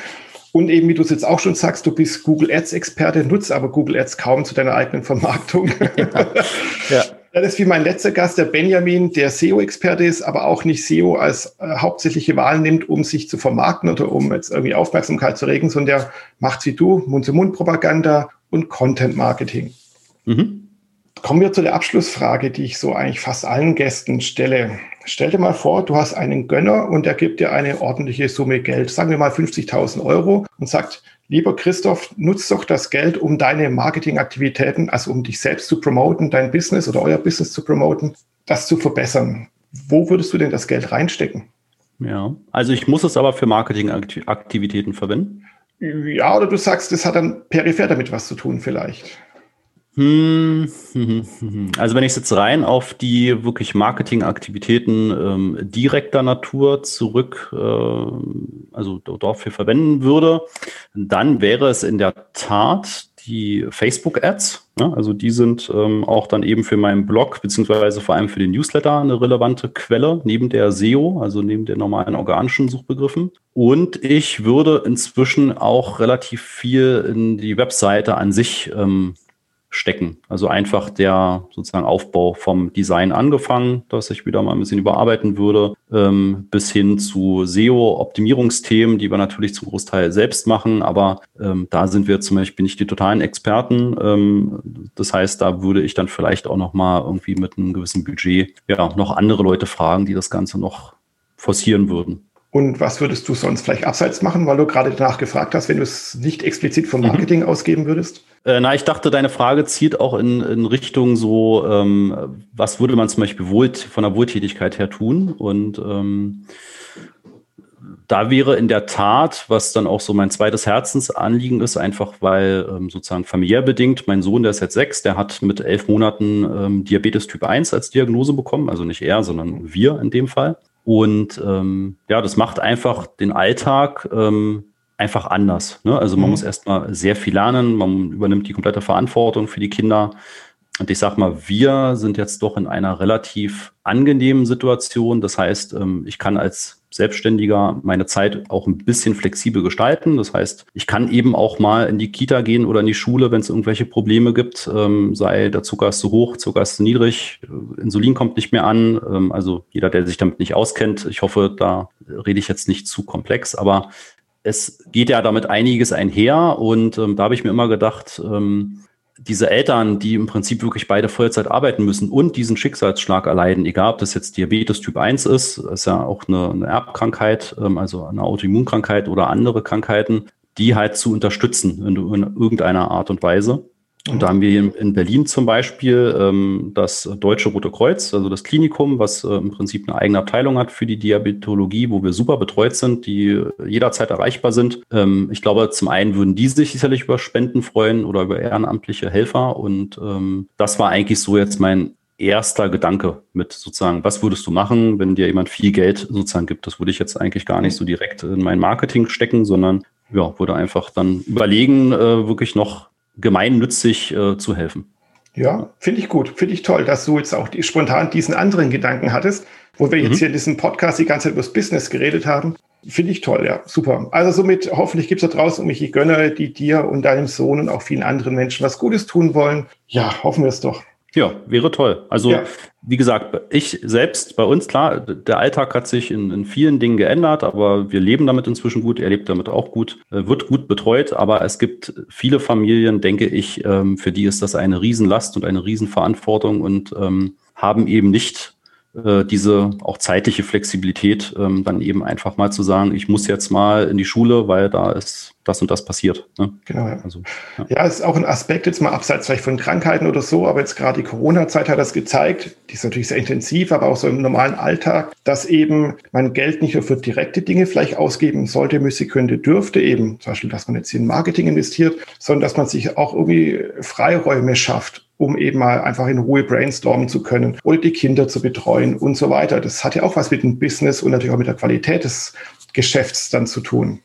Und eben, wie du es jetzt auch schon sagst, du bist Google Ads-Experte, nutzt aber Google Ads kaum zu deiner eigenen Vermarktung. Ja. Ja. Das ist wie mein letzter Gast, der Benjamin, der S E O-Experte ist, aber auch nicht S E O als äh, hauptsächliche Wahl nimmt, um sich zu vermarkten oder um jetzt irgendwie Aufmerksamkeit zu regen, sondern der macht wie du Mund-zu-Mund-Propaganda und Content-Marketing. Mhm. Kommen wir zu der Abschlussfrage, die ich so eigentlich fast allen Gästen stelle. Stell dir mal vor, du hast einen Gönner und er gibt dir eine ordentliche Summe Geld, sagen wir mal fünfzigtausend Euro, und sagt, lieber Christoph, nutz doch das Geld, um deine Marketingaktivitäten, also um dich selbst zu promoten, dein Business oder euer Business zu promoten, das zu verbessern. Wo würdest du denn das Geld reinstecken? Ja, also ich muss es aber für Marketingaktivitäten verwenden? Ja, oder du sagst, das hat dann peripher damit was zu tun vielleicht. Also wenn ich es jetzt rein auf die wirklich Marketingaktivitäten ähm, direkter Natur zurück, äh, also dafür verwenden würde, dann wäre es in der Tat die Facebook-Ads. Ne? Also die sind ähm, auch dann eben für meinen Blog beziehungsweise vor allem für den Newsletter eine relevante Quelle, neben der S E O, also neben den normalen organischen Suchbegriffen. Und ich würde inzwischen auch relativ viel in die Webseite an sich ähm, stecken. Also einfach der sozusagen Aufbau vom Design angefangen, dass ich wieder mal ein bisschen überarbeiten würde, ähm, bis hin zu S E O-Optimierungsthemen, die wir natürlich zum Großteil selbst machen, aber ähm, da sind wir zum Beispiel nicht die totalen Experten. Ähm, das heißt, da würde ich dann vielleicht auch nochmal irgendwie mit einem gewissen Budget ja noch andere Leute fragen, die das Ganze noch forcieren würden. Und was würdest du sonst vielleicht abseits machen, weil du gerade danach gefragt hast, wenn du es nicht explizit vom Marketing mhm. ausgeben würdest? Äh, na, ich dachte, deine Frage zielt auch in, in Richtung so, ähm, was würde man zum Beispiel wohl, von der Wohltätigkeit her tun? Und ähm, da wäre in der Tat, was dann auch so mein zweites Herzensanliegen ist, einfach weil ähm, sozusagen familiär bedingt, mein Sohn, der ist jetzt sechs, der hat mit elf Monaten ähm, Diabetes Typ eins als Diagnose bekommen, also nicht er, sondern wir in dem Fall. Und ähm, ja, das macht einfach den Alltag ähm, einfach anders. Ne? Also man mhm. muss erstmal sehr viel lernen, man übernimmt die komplette Verantwortung für die Kinder. Und ich sag mal, wir sind jetzt doch in einer relativ angenehmen Situation. Das heißt, ähm, ich kann als Selbstständiger meine Zeit auch ein bisschen flexibel gestalten. Das heißt, ich kann eben auch mal in die Kita gehen oder in die Schule, wenn es irgendwelche Probleme gibt, ähm, sei der Zucker ist zu hoch, Zucker ist zu niedrig, Insulin kommt nicht mehr an. Ähm, also jeder, der sich damit nicht auskennt, ich hoffe, da rede ich jetzt nicht zu komplex, aber es geht ja damit einiges einher und ähm, da habe ich mir immer gedacht, ähm, diese Eltern, die im Prinzip wirklich beide Vollzeit arbeiten müssen und diesen Schicksalsschlag erleiden, egal ob das jetzt Diabetes Typ eins ist, ist ja auch eine, eine Erbkrankheit, also eine Autoimmunkrankheit oder andere Krankheiten, die halt zu unterstützen in, in irgendeiner Art und Weise. Und da haben wir in Berlin zum Beispiel ähm, das Deutsche Rote Kreuz, also das Klinikum, was äh, im Prinzip eine eigene Abteilung hat für die Diabetologie, wo wir super betreut sind, die jederzeit erreichbar sind. Ähm, ich glaube, zum einen würden die sich sicherlich über Spenden freuen oder über ehrenamtliche Helfer. Und ähm, das war eigentlich so jetzt mein erster Gedanke mit sozusagen, was würdest du machen, wenn dir jemand viel Geld sozusagen gibt? Das würde ich jetzt eigentlich gar nicht so direkt in mein Marketing stecken, sondern ja, würde einfach dann überlegen, äh, wirklich noch gemeinnützig äh, zu helfen. Ja, finde ich gut, finde ich toll, dass du jetzt auch die, spontan diesen anderen Gedanken hattest, wo wir mhm. jetzt hier in diesem Podcast die ganze Zeit über das Business geredet haben. Finde ich toll, ja, super. Also somit hoffentlich gibt es da draußen irgendwelche Gönner, die dir und deinem Sohn und auch vielen anderen Menschen was Gutes tun wollen. Ja, hoffen wir es doch. Ja, wäre toll. Also ja. Wie gesagt, ich selbst, bei uns, klar, der Alltag hat sich in, in vielen Dingen geändert, aber wir leben damit inzwischen gut, er lebt damit auch gut, wird gut betreut, aber es gibt viele Familien, denke ich, für die ist das eine Riesenlast und eine Riesenverantwortung und ähm, haben eben nicht äh, diese auch zeitliche Flexibilität, ähm, dann eben einfach mal zu sagen, ich muss jetzt mal in die Schule, weil da ist das und das passiert. Ne? Genau, ja. Also, ja. ja, ist auch ein Aspekt, jetzt mal abseits vielleicht von Krankheiten oder so, aber jetzt gerade die Corona-Zeit hat das gezeigt, die ist natürlich sehr intensiv, aber auch so im normalen Alltag, dass eben man Geld nicht nur für direkte Dinge vielleicht ausgeben sollte, müsste, könnte, dürfte eben, zum Beispiel, dass man jetzt in Marketing investiert, sondern dass man sich auch irgendwie Freiräume schafft, um eben mal einfach in Ruhe brainstormen zu können oder die Kinder zu betreuen und so weiter. Das hat ja auch was mit dem Business und natürlich auch mit der Qualität des Geschäfts dann zu tun.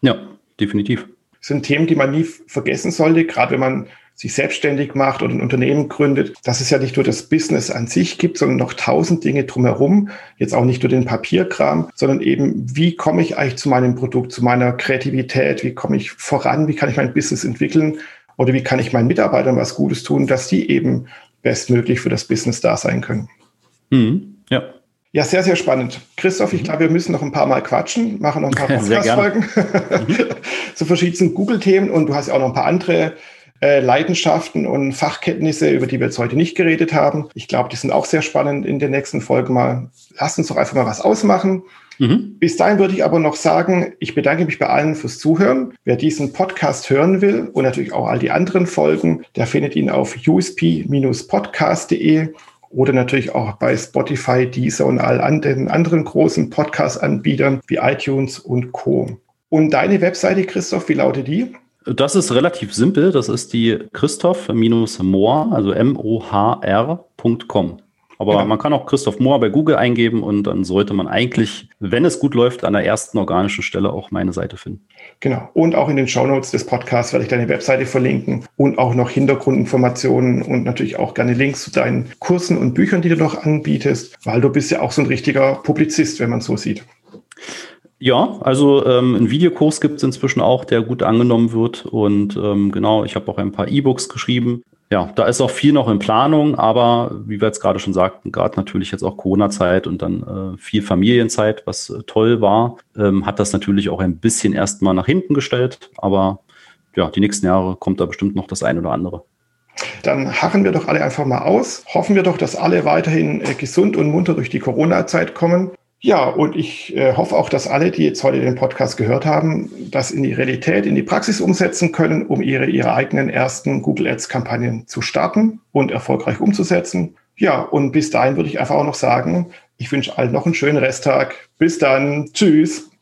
Ja. Definitiv. Das sind Themen, die man nie vergessen sollte, gerade wenn man sich selbstständig macht oder ein Unternehmen gründet, dass es ja nicht nur das Business an sich gibt, sondern noch tausend Dinge drumherum, jetzt auch nicht nur den Papierkram, sondern eben, wie komme ich eigentlich zu meinem Produkt, zu meiner Kreativität, wie komme ich voran, wie kann ich mein Business entwickeln oder wie kann ich meinen Mitarbeitern was Gutes tun, dass die eben bestmöglich für das Business da sein können. Mhm, ja. Ja, sehr, sehr spannend. Christoph, ich glaube, wir müssen noch ein paar Mal quatschen, machen noch ein paar Podcast-Folgen zu verschiedenen Google-Themen und du hast ja auch noch ein paar andere äh, Leidenschaften und Fachkenntnisse, über die wir jetzt heute nicht geredet haben. Ich glaube, die sind auch sehr spannend in der nächsten Folge mal. Lasst uns doch einfach mal was ausmachen. Mhm. Bis dahin würde ich aber noch sagen, ich bedanke mich bei allen fürs Zuhören. Wer diesen Podcast hören will und natürlich auch all die anderen Folgen, der findet ihn auf u s p Bindestrich podcast Punkt d e. Oder natürlich auch bei Spotify, Deezer und all den anderen großen Podcast-Anbietern wie iTunes und Co. Und deine Webseite, Christoph, wie lautet die? Das ist relativ simpel. Das ist die Christoph Mohr, also M O H R Punkt com. Aber ja. Man kann auch Christoph Mohr bei Google eingeben und dann sollte man eigentlich, wenn es gut läuft, an der ersten organischen Stelle auch meine Seite finden. Genau. Und auch in den Shownotes des Podcasts werde ich deine Webseite verlinken und auch noch Hintergrundinformationen und natürlich auch gerne Links zu deinen Kursen und Büchern, die du noch anbietest, weil du bist ja auch so ein richtiger Publizist, wenn man es so sieht. Ja, also ähm, einen Videokurs gibt es inzwischen auch, der gut angenommen wird und ähm, genau, ich habe auch ein paar E-Books geschrieben. ja, da ist auch viel noch in Planung, aber wie wir jetzt gerade schon sagten, gerade natürlich jetzt auch Corona-Zeit und dann äh, viel Familienzeit, was äh, toll war, ähm, hat das natürlich auch ein bisschen erstmal nach hinten gestellt, aber ja, die nächsten Jahre kommt da bestimmt noch das ein oder andere. Dann harren wir doch alle einfach mal aus. Hoffen wir doch, dass alle weiterhin äh, gesund und munter durch die Corona-Zeit kommen. Ja, und ich äh, hoffe auch, dass alle, die jetzt heute den Podcast gehört haben, das in die Realität, in die Praxis umsetzen können, um ihre, ihre eigenen ersten Google Ads-Kampagnen zu starten und erfolgreich umzusetzen. Ja, und bis dahin würde ich einfach auch noch sagen, ich wünsche allen noch einen schönen Resttag. Bis dann. Tschüss.